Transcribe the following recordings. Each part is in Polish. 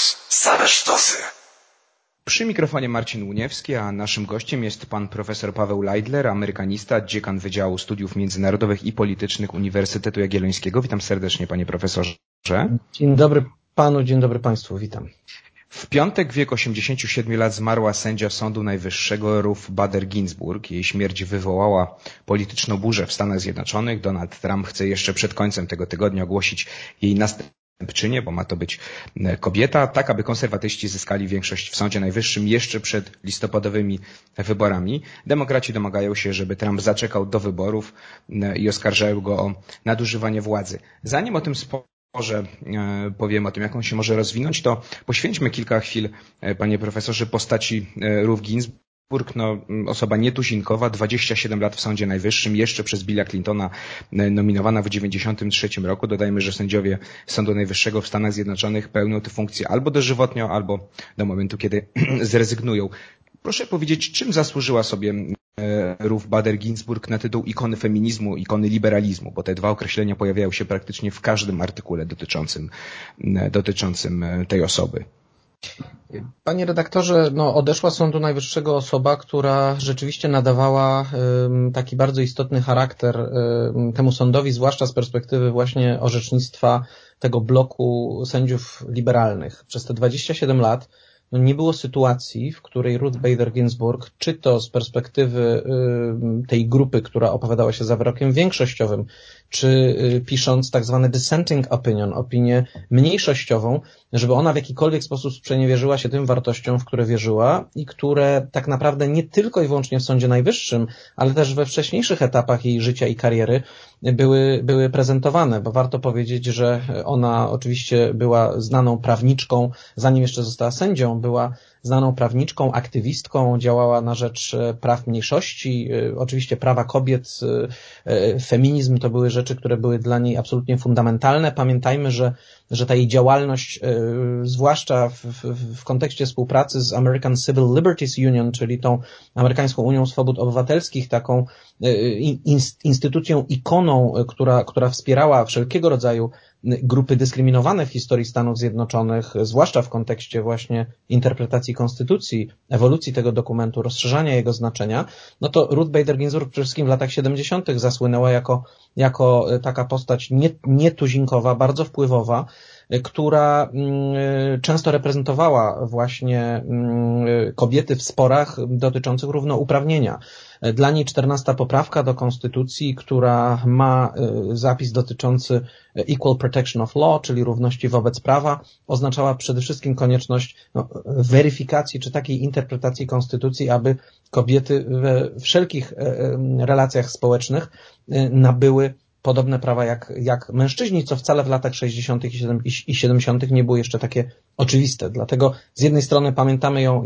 news, same sztosy. Przy mikrofonie Marcin Łuniewski, a naszym gościem jest pan profesor Paweł Laidler, amerykanista, dziekan Wydziału Studiów Międzynarodowych i Politycznych Uniwersytetu Jagiellońskiego. Witam serdecznie, panie profesorze. Dzień dobry panu, dzień dobry państwu, witam. W piątek w wieku 87 lat zmarła sędzia Sądu Najwyższego Ruth Bader Ginsburg. Jej śmierć wywołała polityczną burzę w Stanach Zjednoczonych. Donald Trump chce jeszcze przed końcem tego tygodnia ogłosić jej następczynię, bo ma to być kobieta, tak aby konserwatyści zyskali większość w Sądzie Najwyższym jeszcze przed listopadowymi wyborami. Demokraci domagają się, żeby Trump zaczekał do wyborów i oskarżają go o nadużywanie władzy. Zanim o tym może powiem o tym, jak on się może rozwinąć, to poświęćmy kilka chwil, panie profesorze, postaci Ruth Ginsburg. No, osoba nietuzinkowa, 27 lat w Sądzie Najwyższym, jeszcze przez Billa Clintona nominowana w 1993 roku. Dodajmy, że sędziowie Sądu Najwyższego w Stanach Zjednoczonych pełnią tę funkcję albo dożywotnio, albo do momentu, kiedy zrezygnują. Proszę powiedzieć, czym zasłużyła sobie Ruth Bader Ginsburg na tytuł ikony feminizmu, ikony liberalizmu, bo te dwa określenia pojawiają się praktycznie w każdym artykule dotyczącym tej osoby. Panie redaktorze, no odeszła z Sądu Najwyższego osoba, która rzeczywiście nadawała taki bardzo istotny charakter temu sądowi, zwłaszcza z perspektywy właśnie orzecznictwa tego bloku sędziów liberalnych. Przez te 27 lat no nie było sytuacji, w której Ruth Bader Ginsburg, czy to z perspektywy tej grupy, która opowiadała się za wyrokiem większościowym, czy pisząc tak zwane dissenting opinion, opinię mniejszościową, żeby ona w jakikolwiek sposób sprzeniewierzyła się tym wartościom, w które wierzyła i które tak naprawdę nie tylko i wyłącznie w Sądzie Najwyższym, ale też we wcześniejszych etapach jej życia i kariery były prezentowane, bo warto powiedzieć, że ona oczywiście była znaną prawniczką, zanim jeszcze została sędzią, była znaną prawniczką, aktywistką, działała na rzecz praw mniejszości, oczywiście prawa kobiet, feminizm to były rzeczy, które były dla niej absolutnie fundamentalne. Pamiętajmy, że ta jej działalność, zwłaszcza w kontekście współpracy z American Civil Liberties Union, czyli tą amerykańską Unią Swobód Obywatelskich, taką instytucją, ikoną, która wspierała wszelkiego rodzaju grupy dyskryminowane w historii Stanów Zjednoczonych, zwłaszcza w kontekście właśnie interpretacji konstytucji, ewolucji tego dokumentu, rozszerzania jego znaczenia, no to Ruth Bader Ginsburg przede wszystkim w latach 70. zasłynęła jako taka postać nietuzinkowa, bardzo wpływowa, która często reprezentowała właśnie kobiety w sporach dotyczących równouprawnienia. Dla niej 14. poprawka do konstytucji, która ma zapis dotyczący equal protection of law, czyli równości wobec prawa, oznaczała przede wszystkim konieczność weryfikacji czy takiej interpretacji konstytucji, aby kobiety we wszelkich relacjach społecznych nabyły podobne prawa jak mężczyźni, co wcale w latach 60. i 70. nie było jeszcze takie oczywiste. Dlatego z jednej strony pamiętamy ją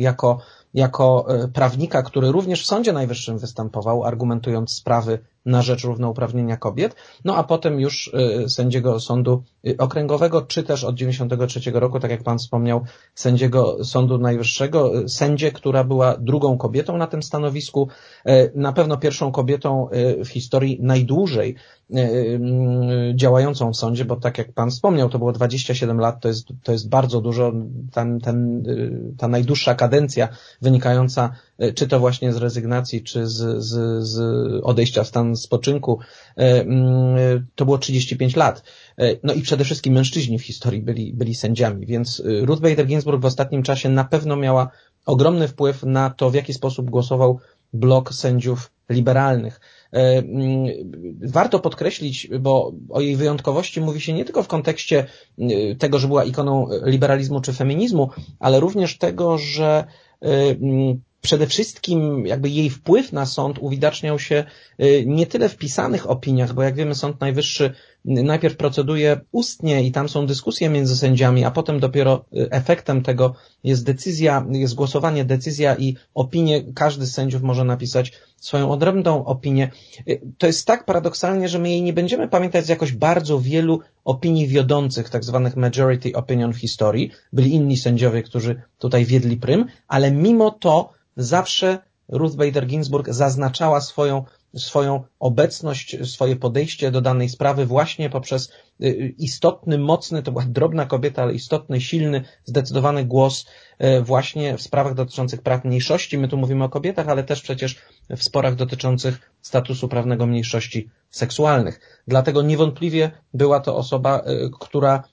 jako prawnika, który również w Sądzie Najwyższym występował, argumentując sprawy na rzecz równouprawnienia kobiet, no a potem już sędziego sądu okręgowego, czy też od 93 roku, tak jak pan wspomniał, sędziego Sądu Najwyższego, sędzie, która była drugą kobietą na tym stanowisku, na pewno pierwszą kobietą w historii najdłużej działającą w sądzie, bo tak jak pan wspomniał, to było 27 lat, to jest bardzo dużo, ta najdłuższa kadencja wynikająca czy to właśnie z rezygnacji, czy z odejścia w stan spoczynku, to było 35 lat. No i przede wszystkim mężczyźni w historii byli sędziami, więc Ruth Bader Ginsburg w ostatnim czasie na pewno miała ogromny wpływ na to, w jaki sposób głosował blok sędziów liberalnych. Warto podkreślić, bo o jej wyjątkowości mówi się nie tylko w kontekście tego, że była ikoną liberalizmu czy feminizmu, ale również tego, że przede wszystkim jakby jej wpływ na sąd uwidaczniał się nie tyle w pisanych opiniach, bo jak wiemy Sąd Najwyższy najpierw proceduje ustnie i tam są dyskusje między sędziami, a potem dopiero efektem tego jest głosowanie, decyzja i opinie. Każdy z sędziów może napisać swoją odrębną opinię. To jest tak paradoksalnie, że my jej nie będziemy pamiętać z jakoś bardzo wielu opinii wiodących, tak zwanych majority opinion w historii. Byli inni sędziowie, którzy tutaj wiedli prym, ale mimo to zawsze Ruth Bader Ginsburg zaznaczała swoją swoją obecność, swoje podejście do danej sprawy właśnie poprzez istotny, mocny, to była drobna kobieta, ale istotny, silny, zdecydowany głos właśnie w sprawach dotyczących praw mniejszości. My tu mówimy o kobietach, ale też przecież w sporach dotyczących statusu prawnego mniejszości seksualnych. Dlatego niewątpliwie była to osoba, która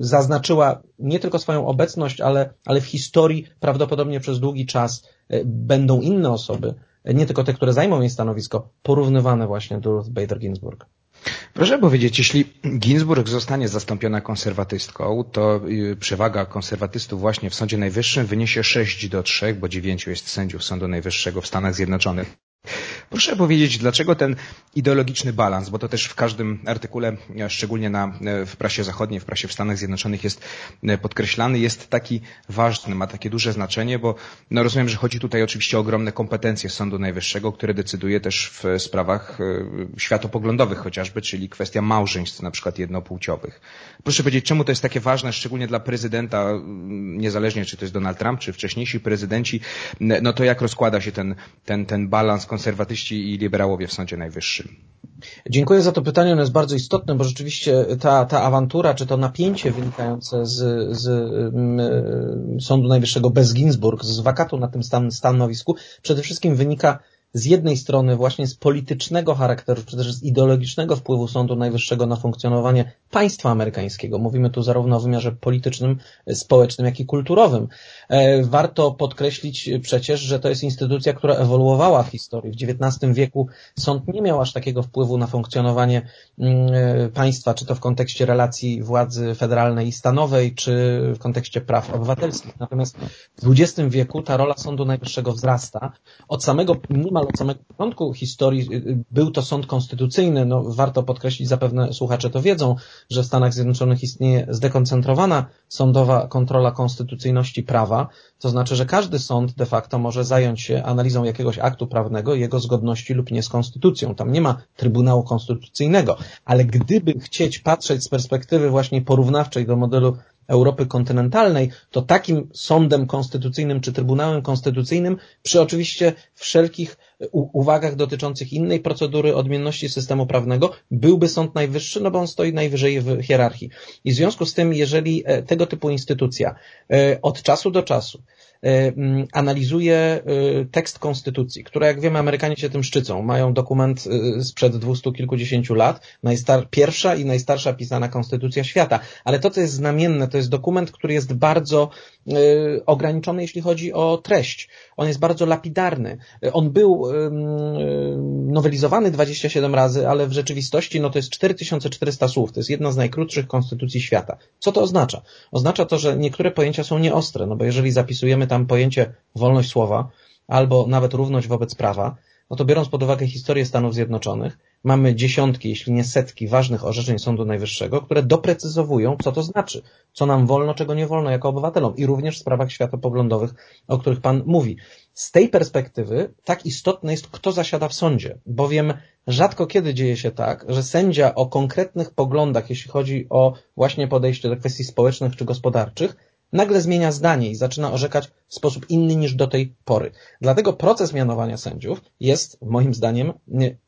zaznaczyła nie tylko swoją obecność, ale w historii prawdopodobnie przez długi czas będą inne osoby, nie tylko te, które zajmą jej stanowisko, porównywane właśnie do Ruth Bader Ginsburg. Proszę powiedzieć, jeśli Ginsburg zostanie zastąpiona konserwatystką, to przewaga konserwatystów właśnie w Sądzie Najwyższym wyniesie 6-3, bo 9 jest sędziów Sądu Najwyższego w Stanach Zjednoczonych. Proszę powiedzieć, dlaczego ten ideologiczny balans, bo to też w każdym artykule, szczególnie w prasie zachodniej, w prasie w Stanach Zjednoczonych jest podkreślany, jest taki ważny, ma takie duże znaczenie, bo rozumiem, że chodzi tutaj oczywiście o ogromne kompetencje Sądu Najwyższego, które decyduje też w sprawach światopoglądowych chociażby, czyli kwestia małżeństw na przykład jednopłciowych. Proszę powiedzieć, czemu to jest takie ważne, szczególnie dla prezydenta, niezależnie czy to jest Donald Trump, czy wcześniejsi prezydenci, no to jak rozkłada się ten balans konserwatyści i liberałowie w Sądzie Najwyższym? Dziękuję za to pytanie, ono jest bardzo istotne, bo rzeczywiście ta awantura, czy to napięcie wynikające z Sądu Najwyższego bez Ginsburg, z wakatu na tym stanowisku, przede wszystkim wynika z jednej strony właśnie z politycznego charakteru, czy też z ideologicznego wpływu Sądu Najwyższego na funkcjonowanie państwa amerykańskiego. Mówimy tu zarówno o wymiarze politycznym, społecznym, jak i kulturowym. Warto podkreślić przecież, że to jest instytucja, która ewoluowała w historii. W XIX wieku sąd nie miał aż takiego wpływu na funkcjonowanie państwa, czy to w kontekście relacji władzy federalnej i stanowej, czy w kontekście praw obywatelskich. Natomiast w XX wieku ta rola Sądu Najwyższego wzrasta. Niemal od samego początku historii był to sąd konstytucyjny. No, warto podkreślić, zapewne słuchacze to wiedzą, że w Stanach Zjednoczonych istnieje zdekoncentrowana sądowa kontrola konstytucyjności prawa, to znaczy, że każdy sąd de facto może zająć się analizą jakiegoś aktu prawnego, jego zgodności lub nie z konstytucją. Tam nie ma Trybunału Konstytucyjnego, ale gdyby chcieć patrzeć z perspektywy właśnie porównawczej do modelu Europy kontynentalnej, to takim sądem konstytucyjnym czy Trybunałem Konstytucyjnym, przy oczywiście wszelkich uwagach dotyczących innej procedury, odmienności systemu prawnego, byłby Sąd Najwyższy, no bo on stoi najwyżej w hierarchii. I w związku z tym, jeżeli tego typu instytucja od czasu do czasu analizuje tekst konstytucji, która, jak wiemy, Amerykanie się tym szczycą. Mają dokument sprzed 200 kilkudziesięciu lat, pierwsza i najstarsza pisana konstytucja świata. Ale to, co jest znamienne, to jest dokument, który jest bardzo ograniczony, jeśli chodzi o treść. On jest bardzo lapidarny. On był nowelizowany 27 razy, ale w rzeczywistości no to jest 4400 słów. To jest jedna z najkrótszych konstytucji świata. Co to oznacza? Oznacza to, że niektóre pojęcia są nieostre, no bo jeżeli zapisujemy tam pojęcie wolność słowa albo nawet równość wobec prawa, no to biorąc pod uwagę historię Stanów Zjednoczonych, mamy dziesiątki, jeśli nie setki ważnych orzeczeń Sądu Najwyższego, które doprecyzowują, co to znaczy, co nam wolno, czego nie wolno jako obywatelom i również w sprawach światopoglądowych, o których Pan mówi. Z tej perspektywy tak istotne jest, kto zasiada w sądzie, bowiem rzadko kiedy dzieje się tak, że sędzia o konkretnych poglądach, jeśli chodzi o właśnie podejście do kwestii społecznych czy gospodarczych, nagle zmienia zdanie i zaczyna orzekać w sposób inny niż do tej pory. Dlatego proces mianowania sędziów jest, moim zdaniem,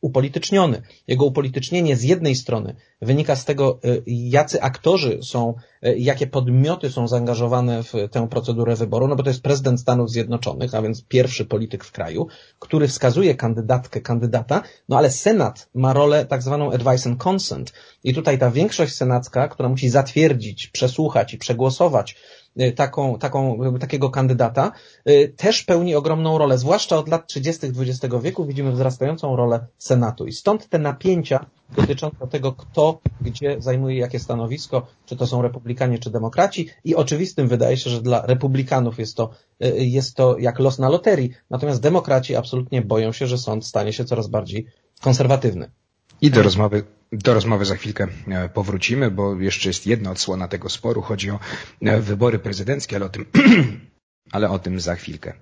upolityczniony. Jego upolitycznienie z jednej strony wynika z tego, jacy aktorzy są, jakie podmioty są zaangażowane w tę procedurę wyboru, no bo to jest prezydent Stanów Zjednoczonych, a więc pierwszy polityk w kraju, który wskazuje kandydatkę, kandydata, no ale Senat ma rolę tak zwaną advice and consent i tutaj ta większość senacka, która musi zatwierdzić, przesłuchać i przegłosować takiego kandydata, też pełni ogromną rolę, zwłaszcza od lat 30. XX wieku widzimy wzrastającą rolę Senatu i stąd te napięcia dotyczące tego, kto gdzie zajmuje jakie stanowisko, czy to są republikanie, czy demokraci i oczywistym wydaje się, że dla republikanów jest to jak los na loterii, natomiast demokraci absolutnie boją się, że sąd stanie się coraz bardziej konserwatywny. I do rozmowy za chwilkę powrócimy, bo jeszcze jest jedna odsłona tego sporu. Chodzi o wybory prezydenckie, ale o tym za chwilkę.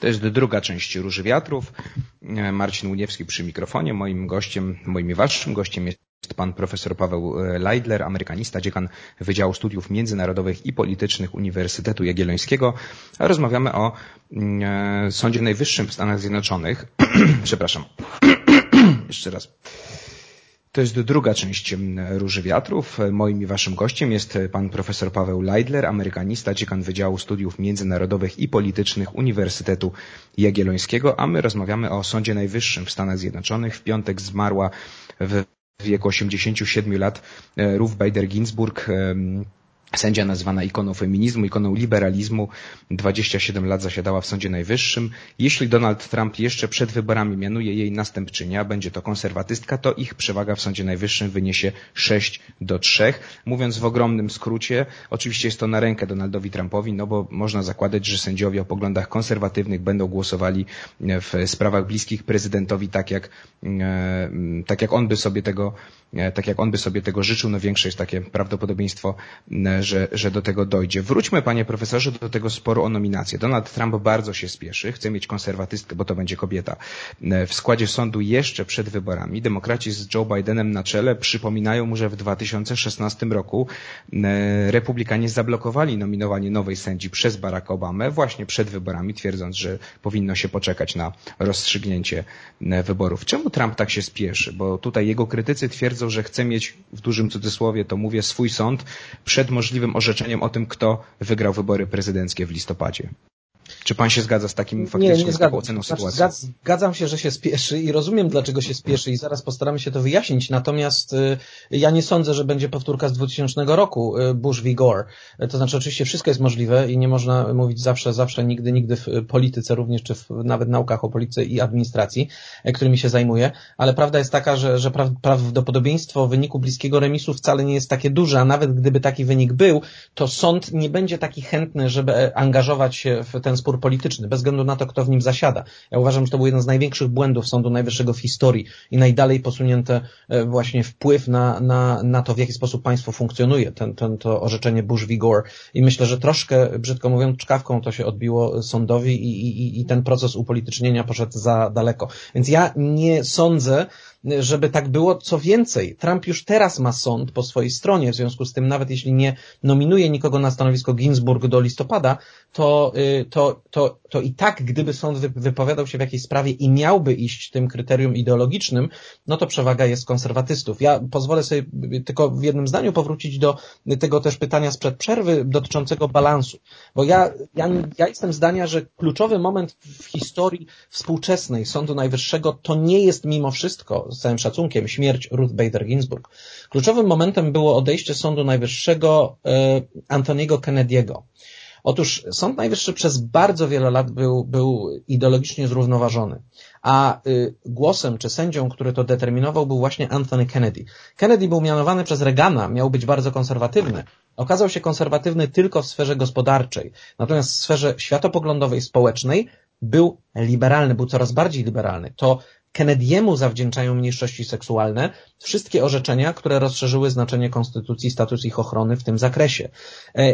To jest druga część Róży Wiatrów. Marcin Łuniewski przy mikrofonie. Moim waszym gościem jest Pan profesor Paweł Laidler, amerykanista, dziekan Wydziału Studiów Międzynarodowych i Politycznych Uniwersytetu Jagiellońskiego. Rozmawiamy o Sądzie Najwyższym w Stanach Zjednoczonych. Przepraszam. Jeszcze raz. To jest druga część Róży Wiatrów. Moim i waszym gościem jest pan profesor Paweł Laidler, amerykanista, dziekan Wydziału Studiów Międzynarodowych i Politycznych Uniwersytetu Jagiellońskiego, a my rozmawiamy o Sądzie Najwyższym w Stanach Zjednoczonych. W piątek zmarła w wieku 87 lat Ruth Bader Ginsburg, sędzia nazwana ikoną feminizmu, ikoną liberalizmu, 27 lat zasiadała w Sądzie Najwyższym. Jeśli Donald Trump jeszcze przed wyborami mianuje jej następczynię, będzie to konserwatystka, to ich przewaga w Sądzie Najwyższym wyniesie 6-3. Mówiąc w ogromnym skrócie, oczywiście jest to na rękę Donaldowi Trumpowi, no bo można zakładać, że sędziowie o poglądach konserwatywnych będą głosowali w sprawach bliskich prezydentowi tak jak on by sobie tego życzył. No większe jest takie prawdopodobieństwo, że do tego dojdzie. Wróćmy, panie profesorze, do tego sporu o nominację. Donald Trump bardzo się spieszy, chce mieć konserwatystkę, bo to będzie kobieta, w składzie sądu jeszcze przed wyborami. Demokraci z Joe Bidenem na czele przypominają mu, że w 2016 roku republikanie zablokowali nominowanie nowej sędzi przez Baracka Obamę właśnie przed wyborami, twierdząc, że powinno się poczekać na rozstrzygnięcie wyborów. Czemu Trump tak się spieszy? Bo tutaj jego krytycy twierdzą, że chce mieć, w dużym cudzysłowie to mówię, swój sąd przed możliwym orzeczeniem o tym, kto wygrał wybory prezydenckie w listopadzie. Czy pan się zgadza z takim taką oceną sytuacji? Zgadzam się, że się spieszy i rozumiem, dlaczego się spieszy i zaraz postaramy się to wyjaśnić. Natomiast ja nie sądzę, że będzie powtórka z 2000 roku Bush v Gore. To znaczy oczywiście wszystko jest możliwe i nie można mówić zawsze, nigdy w polityce, również czy nawet naukach o polityce i administracji, którymi się zajmuję. Ale prawda jest taka, że prawdopodobieństwo wyniku bliskiego remisu wcale nie jest takie duże, a nawet gdyby taki wynik był, to sąd nie będzie taki chętny, żeby angażować się w ten spór polityczny, bez względu na to, kto w nim zasiada. Ja uważam, że to był jeden z największych błędów Sądu Najwyższego w historii i najdalej posunięte właśnie wpływ na to, w jaki sposób państwo funkcjonuje, to orzeczenie Bush v Gore. I myślę, że troszkę, brzydko mówiąc, czkawką to się odbiło sądowi i ten proces upolitycznienia poszedł za daleko. Więc ja nie sądzę, żeby tak było. Co więcej, Trump już teraz ma sąd po swojej stronie, w związku z tym nawet jeśli nie nominuje nikogo na stanowisko Ginsburg do listopada, to i tak, gdyby sąd wypowiadał się w jakiejś sprawie i miałby iść tym kryterium ideologicznym, no to przewaga jest konserwatystów. Ja pozwolę sobie tylko w jednym zdaniu powrócić do tego też pytania sprzed przerwy dotyczącego balansu, bo ja jestem zdania, że kluczowy moment w historii współczesnej Sądu Najwyższego to nie jest mimo wszystko, z całym szacunkiem, śmierć Ruth Bader Ginsburg. Kluczowym momentem było odejście Sądu Najwyższego Antoniego Kennedy'ego. Otóż Sąd Najwyższy przez bardzo wiele lat był ideologicznie zrównoważony, a głosem czy sędzią, który to determinował, był właśnie Anthony Kennedy. Kennedy był mianowany przez Reagana, miał być bardzo konserwatywny. Okazał się konserwatywny tylko w sferze gospodarczej, natomiast w sferze światopoglądowej, społecznej był liberalny, był coraz bardziej liberalny. To Kennedy'emu zawdzięczają mniejszości seksualne wszystkie orzeczenia, które rozszerzyły znaczenie konstytucji, status ich ochrony w tym zakresie.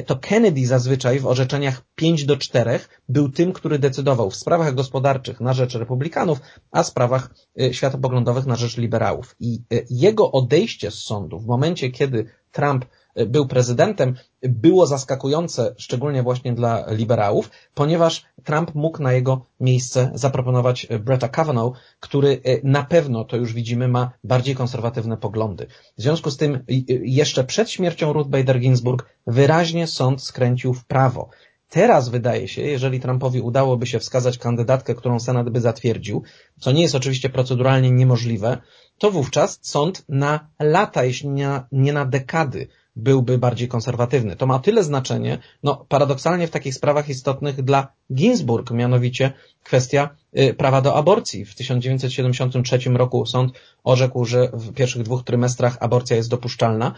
To Kennedy zazwyczaj w orzeczeniach 5-4 był tym, który decydował w sprawach gospodarczych na rzecz republikanów, a w sprawach światopoglądowych na rzecz liberałów. I jego odejście z sądu w momencie, kiedy Trump był prezydentem, było zaskakujące, szczególnie właśnie dla liberałów, ponieważ Trump mógł na jego miejsce zaproponować Bretta Kavanaugh, który na pewno, to już widzimy, ma bardziej konserwatywne poglądy. W związku z tym jeszcze przed śmiercią Ruth Bader Ginsburg wyraźnie sąd skręcił w prawo. Teraz wydaje się, jeżeli Trumpowi udałoby się wskazać kandydatkę, którą Senat by zatwierdził, co nie jest oczywiście proceduralnie niemożliwe, to wówczas sąd na lata, jeśli nie na dekady, byłby bardziej konserwatywny. To ma tyle znaczenie, no paradoksalnie w takich sprawach istotnych dla Ginsburg, mianowicie kwestia prawa do aborcji. W 1973 roku sąd orzekł, że w pierwszych 2 trymestrach aborcja jest dopuszczalna.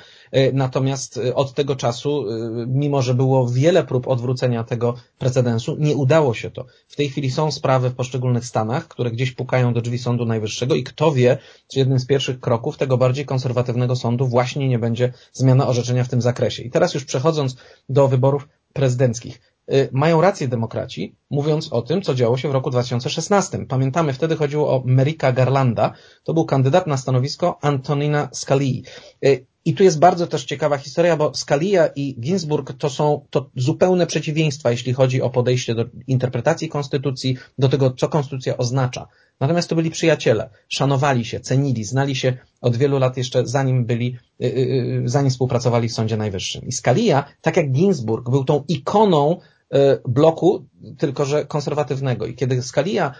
Natomiast od tego czasu, mimo że było wiele prób odwrócenia tego precedensu, nie udało się to. W tej chwili są sprawy w poszczególnych stanach, które gdzieś pukają do drzwi Sądu Najwyższego i kto wie, czy jednym z pierwszych kroków tego bardziej konserwatywnego sądu właśnie nie będzie zmiana orzeczenia w tym zakresie. I teraz już przechodząc do wyborów prezydenckich. mają rację demokraci, mówiąc o tym, co działo się w roku 2016. Pamiętamy, wtedy chodziło o Merricka Garlanda, to był kandydat na stanowisko Antonina Scalii. I tu jest bardzo też ciekawa historia, bo Scalia i Ginsburg to zupełne przeciwieństwa, jeśli chodzi o podejście do interpretacji konstytucji, do tego, co konstytucja oznacza. Natomiast to byli przyjaciele, szanowali się, cenili, znali się od wielu lat jeszcze zanim współpracowali w Sądzie Najwyższym. I Scalia, tak jak Ginsburg, był tą ikoną bloku, tylko że konserwatywnego. I kiedy Scalia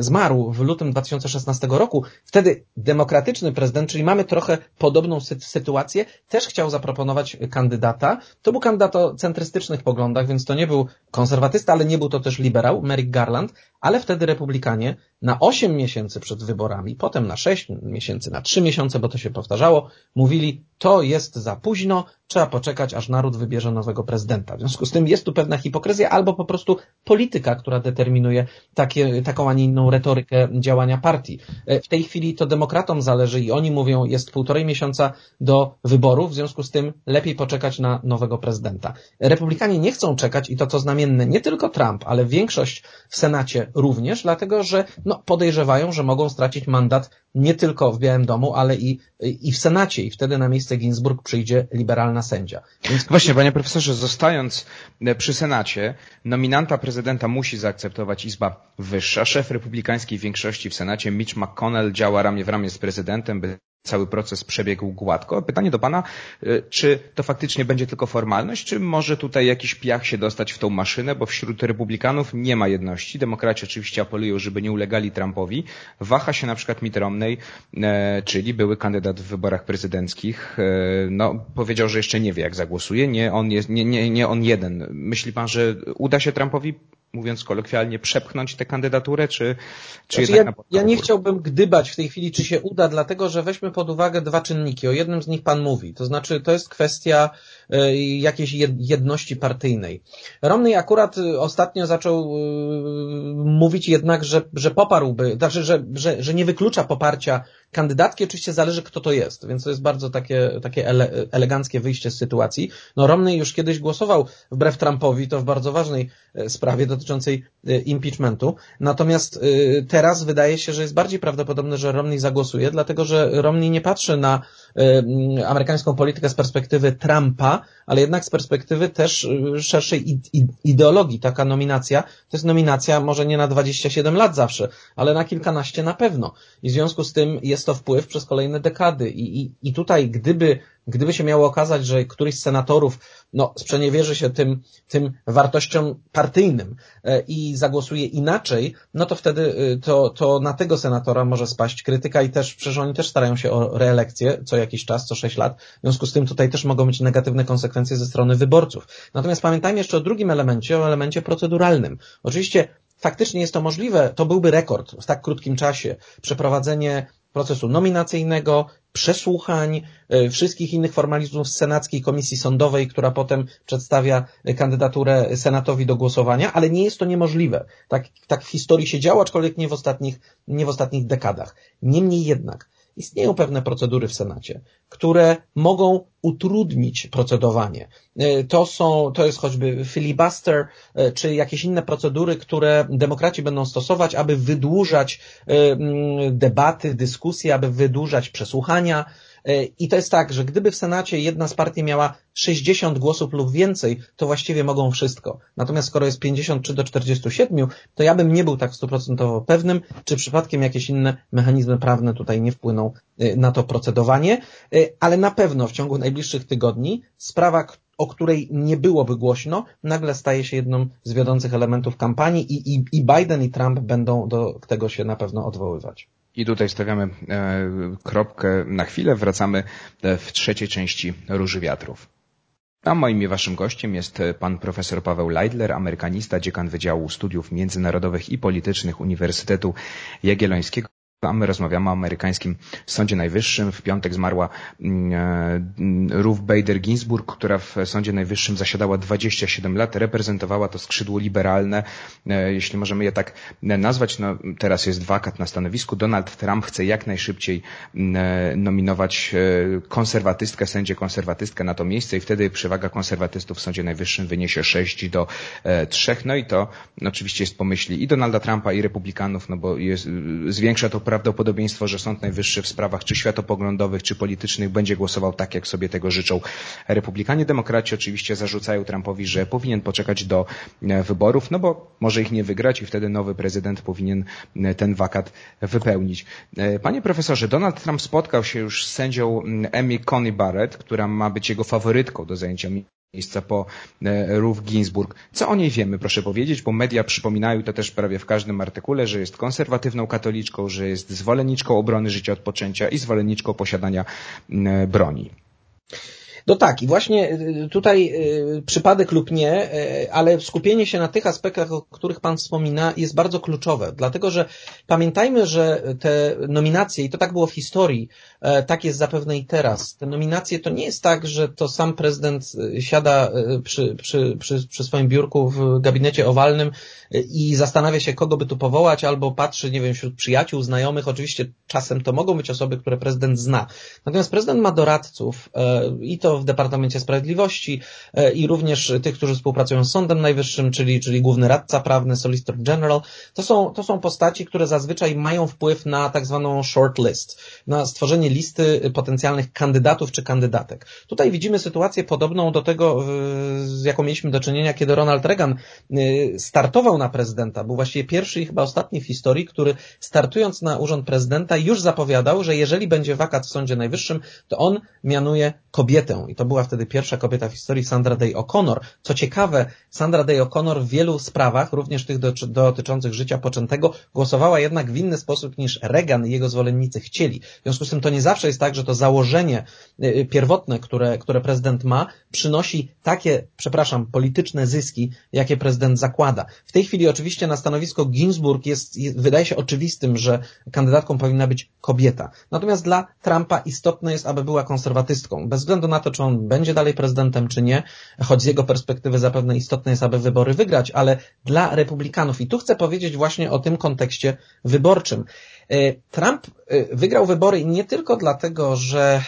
zmarł w lutym 2016 roku, wtedy demokratyczny prezydent, czyli mamy trochę podobną sytuację, też chciał zaproponować kandydata. To był kandydat o centrystycznych poglądach, więc to nie był konserwatysta, ale nie był to też liberał, Merrick Garland, ale wtedy republikanie na 8 miesięcy przed wyborami, potem na 6 miesięcy, na 3 miesiące, bo to się powtarzało, mówili, to jest za późno, trzeba poczekać, aż naród wybierze nowego prezydenta. W związku z tym jest tu pewna hipokryzja albo po prostu polityka, która determinuje taką, a nie inną retorykę działania partii. W tej chwili to demokratom zależy i oni mówią, jest 1,5 miesiąca do wyborów, w związku z tym lepiej poczekać na nowego prezydenta. Republikanie nie chcą czekać i to, co znamienne, nie tylko Trump, ale większość w Senacie również, dlatego że podejrzewają, że mogą stracić mandat nie tylko w Białym Domu, ale i w Senacie i wtedy na miejsce Ginsburg przyjdzie liberalna sędzia. Więc... Właśnie, panie profesorze, zostając przy Senacie, nominanta prezydenta musi zaakceptować Izba Wyższa. Szef republikańskiej większości w Senacie, Mitch McConnell, działa ramię w ramię z prezydentem, by cały proces przebiegł gładko. Pytanie do pana, czy to faktycznie będzie tylko formalność, czy może tutaj jakiś piach się dostać w tą maszynę, bo wśród republikanów nie ma jedności. Demokraci oczywiście apelują, żeby nie ulegali Trumpowi. Waha się na przykład Mitt Romney, czyli były kandydat w wyborach prezydenckich. Powiedział, że jeszcze nie wie, jak zagłosuje. Nie on jeden. Myśli pan, że uda się Trumpowi, mówiąc kolokwialnie, przepchnąć tę kandydaturę, czy znaczy jednak... Ja nie chciałbym gdybać w tej chwili, czy się uda, dlatego że weźmy pod uwagę 2 czynniki. O jednym z nich pan mówi. To znaczy, to jest kwestia jakiejś jedności partyjnej. Romney akurat ostatnio zaczął mówić jednak, że poparłby, znaczy, że nie wyklucza poparcia kandydatki. Oczywiście zależy, kto to jest, więc to jest bardzo takie eleganckie wyjście z sytuacji. Romney już kiedyś głosował wbrew Trumpowi, to w bardzo ważnej sprawie dotyczącej impeachmentu. Natomiast teraz wydaje się, że jest bardziej prawdopodobne, że Romney zagłosuje, dlatego że Romney nie patrzy na amerykańską politykę z perspektywy Trumpa, ale jednak z perspektywy też szerszej ideologii. Taka nominacja to jest nominacja może nie na 27 lat zawsze, ale na kilkanaście na pewno. I w związku z tym jest to wpływ przez kolejne dekady. I tutaj gdyby się miało okazać, że któryś z senatorów sprzeniewierzy się tym wartościom partyjnym i zagłosuje inaczej, to wtedy to na tego senatora może spaść krytyka i też przecież oni też starają się o reelekcję co jakiś czas, co 6 lat. W związku z tym tutaj też mogą być negatywne konsekwencje ze strony wyborców. Natomiast pamiętajmy jeszcze o drugim elemencie, o elemencie proceduralnym. Oczywiście faktycznie jest to możliwe, to byłby rekord w tak krótkim czasie, przeprowadzenie procesu nominacyjnego, przesłuchań, wszystkich innych formalizmów z Senackiej Komisji Sądowej, która potem przedstawia kandydaturę Senatowi do głosowania, ale nie jest to niemożliwe. Tak w historii się działo, aczkolwiek nie w ostatnich dekadach. Niemniej jednak istnieją pewne procedury w Senacie, które mogą utrudnić procedowanie. To jest choćby filibuster, czy jakieś inne procedury, które demokraci będą stosować, aby wydłużać debaty, dyskusje, aby wydłużać przesłuchania. I to jest tak, że gdyby w Senacie jedna z partii miała 60 głosów lub więcej, to właściwie mogą wszystko. Natomiast skoro jest 53 do 47, to ja bym nie był tak 100% pewnym, czy przypadkiem jakieś inne mechanizmy prawne tutaj nie wpłyną na to procedowanie. Ale na pewno w ciągu najbliższych tygodni sprawa, o której nie byłoby głośno, nagle staje się jedną z wiodących elementów kampanii i Biden i Trump będą do tego się na pewno odwoływać. I tutaj stawiamy kropkę na chwilę. Wracamy w trzeciej części Róży Wiatrów. A moim i waszym gościem jest pan profesor Paweł Laidler, amerykanista, dziekan Wydziału Studiów Międzynarodowych i Politycznych Uniwersytetu Jagiellońskiego. a my rozmawiamy o amerykańskim Sądzie Najwyższym. W piątek zmarła Ruth Bader Ginsburg, która w Sądzie Najwyższym zasiadała 27 lat, reprezentowała to skrzydło liberalne, jeśli możemy je tak nazwać. No, teraz jest wakat na stanowisku. Donald Trump chce jak najszybciej nominować konserwatystkę, sędzię konserwatystkę na to miejsce i wtedy przewaga konserwatystów w Sądzie Najwyższym wyniesie 6-3. No i to oczywiście jest po myśli i Donalda Trumpa, i republikanów, no bo zwiększa to prawdopodobieństwo, że Sąd Najwyższy w sprawach czy światopoglądowych, czy politycznych będzie głosował tak, jak sobie tego życzą republikanie. Demokraci oczywiście zarzucają Trumpowi, że powinien poczekać do wyborów, no bo może ich nie wygrać i wtedy nowy prezydent powinien ten wakat wypełnić. Panie profesorze, Donald Trump spotkał się już z sędzią Amy Coney Barrett, która ma być jego faworytką do zajęcia miejsca po Ruth Ginsburg. Co o niej wiemy, proszę powiedzieć, bo media przypominają to też prawie w każdym artykule, że jest konserwatywną katoliczką, że jest zwolenniczką obrony życia od poczęcia i zwolenniczką posiadania broni. No tak, i właśnie tutaj przypadek lub nie, ale skupienie się na tych aspektach, o których Pan wspomina, jest bardzo kluczowe, dlatego że pamiętajmy, że te nominacje, i to tak było w historii, tak jest zapewne i teraz, te nominacje to nie jest tak, że to sam prezydent siada przy swoim biurku w gabinecie owalnym i zastanawia się, kogo by tu powołać, albo patrzy, nie wiem, wśród przyjaciół, znajomych. Oczywiście czasem to mogą być osoby, które prezydent zna. Natomiast prezydent ma doradców i to w Departamencie Sprawiedliwości i również tych, którzy współpracują z Sądem Najwyższym, czyli główny radca prawny, Solicitor General. To są postaci, które zazwyczaj mają wpływ na tak zwaną short list, na stworzenie listy potencjalnych kandydatów czy kandydatek. Tutaj widzimy sytuację podobną do tego, z jaką mieliśmy do czynienia, kiedy Ronald Reagan startował na prezydenta. Był właściwie pierwszy i chyba ostatni w historii, który startując na urząd prezydenta już zapowiadał, że jeżeli będzie wakat w Sądzie Najwyższym, to on mianuje kobietę. I to była wtedy pierwsza kobieta w historii, Sandra Day O'Connor. Co ciekawe, Sandra Day O'Connor w wielu sprawach, również tych dotyczących życia poczętego, głosowała jednak w inny sposób niż Reagan i jego zwolennicy chcieli. W związku z tym to nie zawsze jest tak, że to założenie pierwotne, które prezydent ma, przynosi takie, polityczne zyski, jakie prezydent zakłada. W tej chwili oczywiście na stanowisko Ginsburg wydaje się oczywistym, że kandydatką powinna być kobieta. Natomiast dla Trumpa istotne jest, aby była konserwatystką. Bez względu na to, czy on będzie dalej prezydentem, czy nie, choć z jego perspektywy zapewne istotne jest, aby wybory wygrać, ale dla republikanów. I tu chcę powiedzieć właśnie o tym kontekście wyborczym. Trump wygrał wybory nie tylko dlatego, że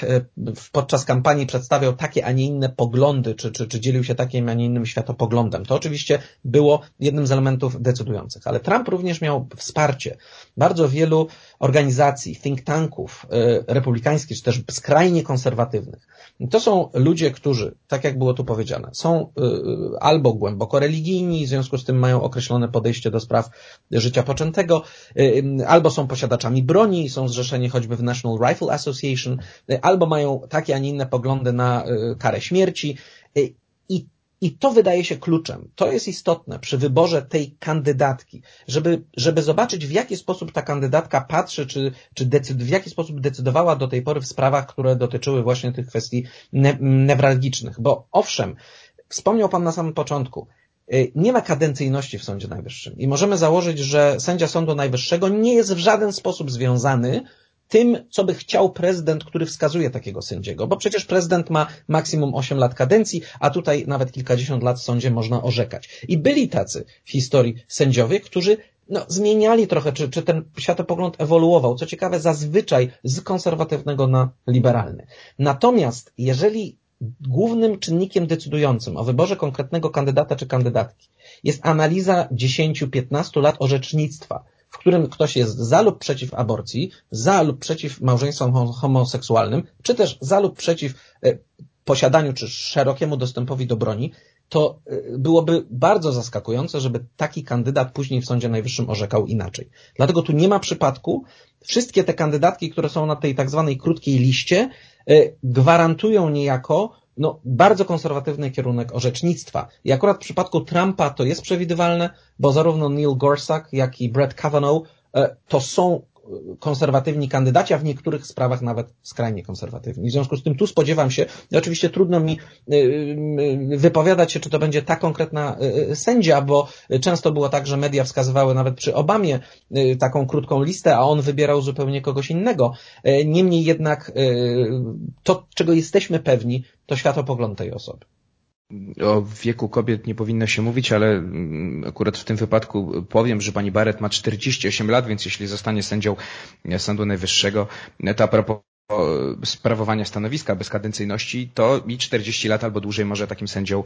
podczas kampanii przedstawiał takie, a nie inne poglądy, czy dzielił się takim, a nie innym światopoglądem. To oczywiście było jednym z elementów decydujących. Ale Trump również miał wsparcie bardzo wielu organizacji, think tanków republikańskich, czy też skrajnie konserwatywnych. To są ludzie, którzy, tak jak było tu powiedziane, są albo głęboko religijni, w związku z tym mają określone podejście do spraw życia poczętego, albo są posiadaczami broni, są zrzeszeni choćby w National Rifle Association, albo mają takie, a nie inne poglądy na karę śmierci. I to wydaje się kluczem. To jest istotne przy wyborze tej kandydatki, żeby zobaczyć, w jaki sposób ta kandydatka patrzy, w jaki sposób decydowała do tej pory w sprawach, które dotyczyły właśnie tych kwestii newralgicznych. Bo owszem, wspomniał Pan na samym początku, nie ma kadencyjności w Sądzie Najwyższym i możemy założyć, że sędzia Sądu Najwyższego nie jest w żaden sposób związany tym, co by chciał prezydent, który wskazuje takiego sędziego. Bo przecież prezydent ma maksimum 8 lat kadencji, a tutaj nawet kilkadziesiąt lat w sądzie można orzekać. I byli tacy w historii sędziowie, którzy zmieniali trochę, czy ten światopogląd ewoluował. Co ciekawe, zazwyczaj z konserwatywnego na liberalny. Natomiast jeżeli głównym czynnikiem decydującym o wyborze konkretnego kandydata czy kandydatki jest analiza 10-15 lat orzecznictwa, w którym ktoś jest za lub przeciw aborcji, za lub przeciw małżeństwom homoseksualnym, czy też za lub przeciw posiadaniu czy szerokiemu dostępowi do broni, to byłoby bardzo zaskakujące, żeby taki kandydat później w Sądzie Najwyższym orzekał inaczej. Dlatego tu nie ma przypadku. Wszystkie te kandydatki, które są na tej tak zwanej krótkiej liście, gwarantują niejako bardzo konserwatywny kierunek orzecznictwa. I akurat w przypadku Trumpa to jest przewidywalne, bo zarówno Neil Gorsuch, jak i Brett Kavanaugh to są konserwatywni kandydaci, a w niektórych sprawach nawet skrajnie konserwatywni. W związku z tym tu spodziewam się, oczywiście trudno mi wypowiadać się, czy to będzie ta konkretna sędzia, bo często było tak, że media wskazywały nawet przy Obamie taką krótką listę, a on wybierał zupełnie kogoś innego. Niemniej jednak to, czego jesteśmy pewni, to światopogląd tej osoby. O wieku kobiet nie powinno się mówić, ale akurat w tym wypadku powiem, że pani Barrett ma 48 lat, więc jeśli zostanie sędzią Sądu Najwyższego, to a propos sprawowania stanowiska bez kadencyjności, to i 40 lat albo dłużej może takim sędzią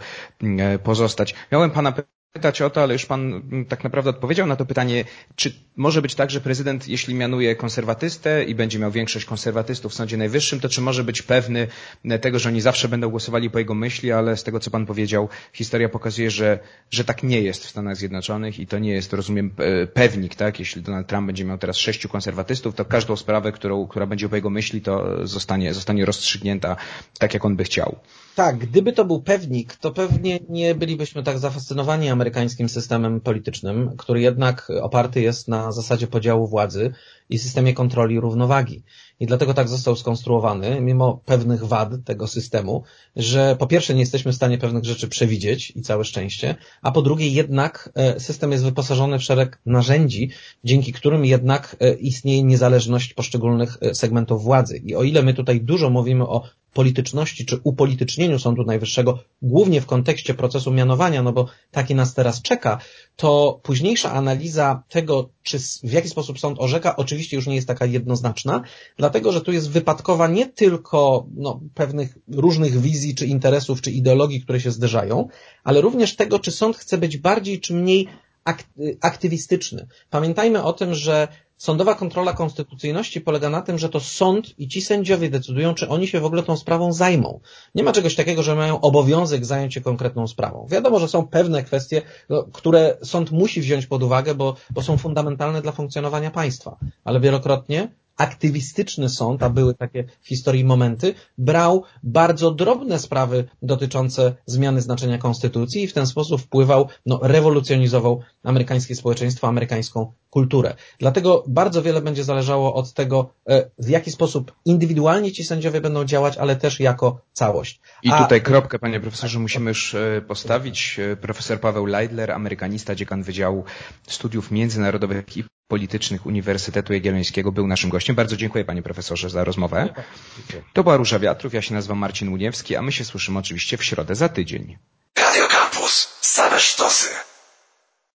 pozostać. Miałem pana pytać o to, ale już pan tak naprawdę odpowiedział na to pytanie, czy może być tak, że prezydent, jeśli mianuje konserwatystę i będzie miał większość konserwatystów w Sądzie Najwyższym, to czy może być pewny tego, że oni zawsze będą głosowali po jego myśli, ale z tego, co pan powiedział, historia pokazuje, że tak nie jest w Stanach Zjednoczonych i to nie jest, rozumiem, pewnik, tak? Jeśli Donald Trump będzie miał teraz 6 konserwatystów, to każdą sprawę, która będzie po jego myśli, to zostanie rozstrzygnięta tak, jak on by chciał. Tak, gdyby to był pewnik, to pewnie nie bylibyśmy tak zafascynowani amerykańskim systemem politycznym, który jednak oparty jest na zasadzie podziału władzy i systemie kontroli równowagi. I dlatego tak został skonstruowany, mimo pewnych wad tego systemu, że po pierwsze nie jesteśmy w stanie pewnych rzeczy przewidzieć i całe szczęście, a po drugie jednak system jest wyposażony w szereg narzędzi, dzięki którym jednak istnieje niezależność poszczególnych segmentów władzy. I o ile my tutaj dużo mówimy o polityczności czy upolitycznieniu Sądu Najwyższego, głównie w kontekście procesu mianowania, no bo taki nas teraz czeka, to późniejsza analiza tego, czy w jaki sposób sąd orzeka, oczywiście już nie jest taka jednoznaczna, dlatego że tu jest wypadkowa nie tylko pewnych różnych wizji, czy interesów, czy ideologii, które się zderzają, ale również tego, czy sąd chce być bardziej czy mniej aktywistyczny. Pamiętajmy o tym, że sądowa kontrola konstytucyjności polega na tym, że to sąd i ci sędziowie decydują, czy oni się w ogóle tą sprawą zajmą. Nie ma czegoś takiego, że mają obowiązek zająć się konkretną sprawą. Wiadomo, że są pewne kwestie, które sąd musi wziąć pod uwagę, bo są fundamentalne dla funkcjonowania państwa. Ale wielokrotnie aktywistyczny sąd, a były takie w historii momenty, brał bardzo drobne sprawy dotyczące zmiany znaczenia konstytucji i w ten sposób wpływał, rewolucjonizował amerykańskie społeczeństwo, amerykańską kulturę. Dlatego bardzo wiele będzie zależało od tego, w jaki sposób indywidualnie ci sędziowie będą działać, ale też jako całość. I tutaj kropkę, panie profesorze, musimy już postawić. Profesor Paweł Laidler, amerykanista, dziekan Wydziału Studiów Międzynarodowych i Politycznych Uniwersytetu Jagiellońskiego był naszym gościem. Bardzo dziękuję, panie profesorze, za rozmowę. To była Róża Wiatrów, ja się nazywam Marcin Łuniewski, a my się słyszymy oczywiście w środę za tydzień. Radio Campus, same sztosy.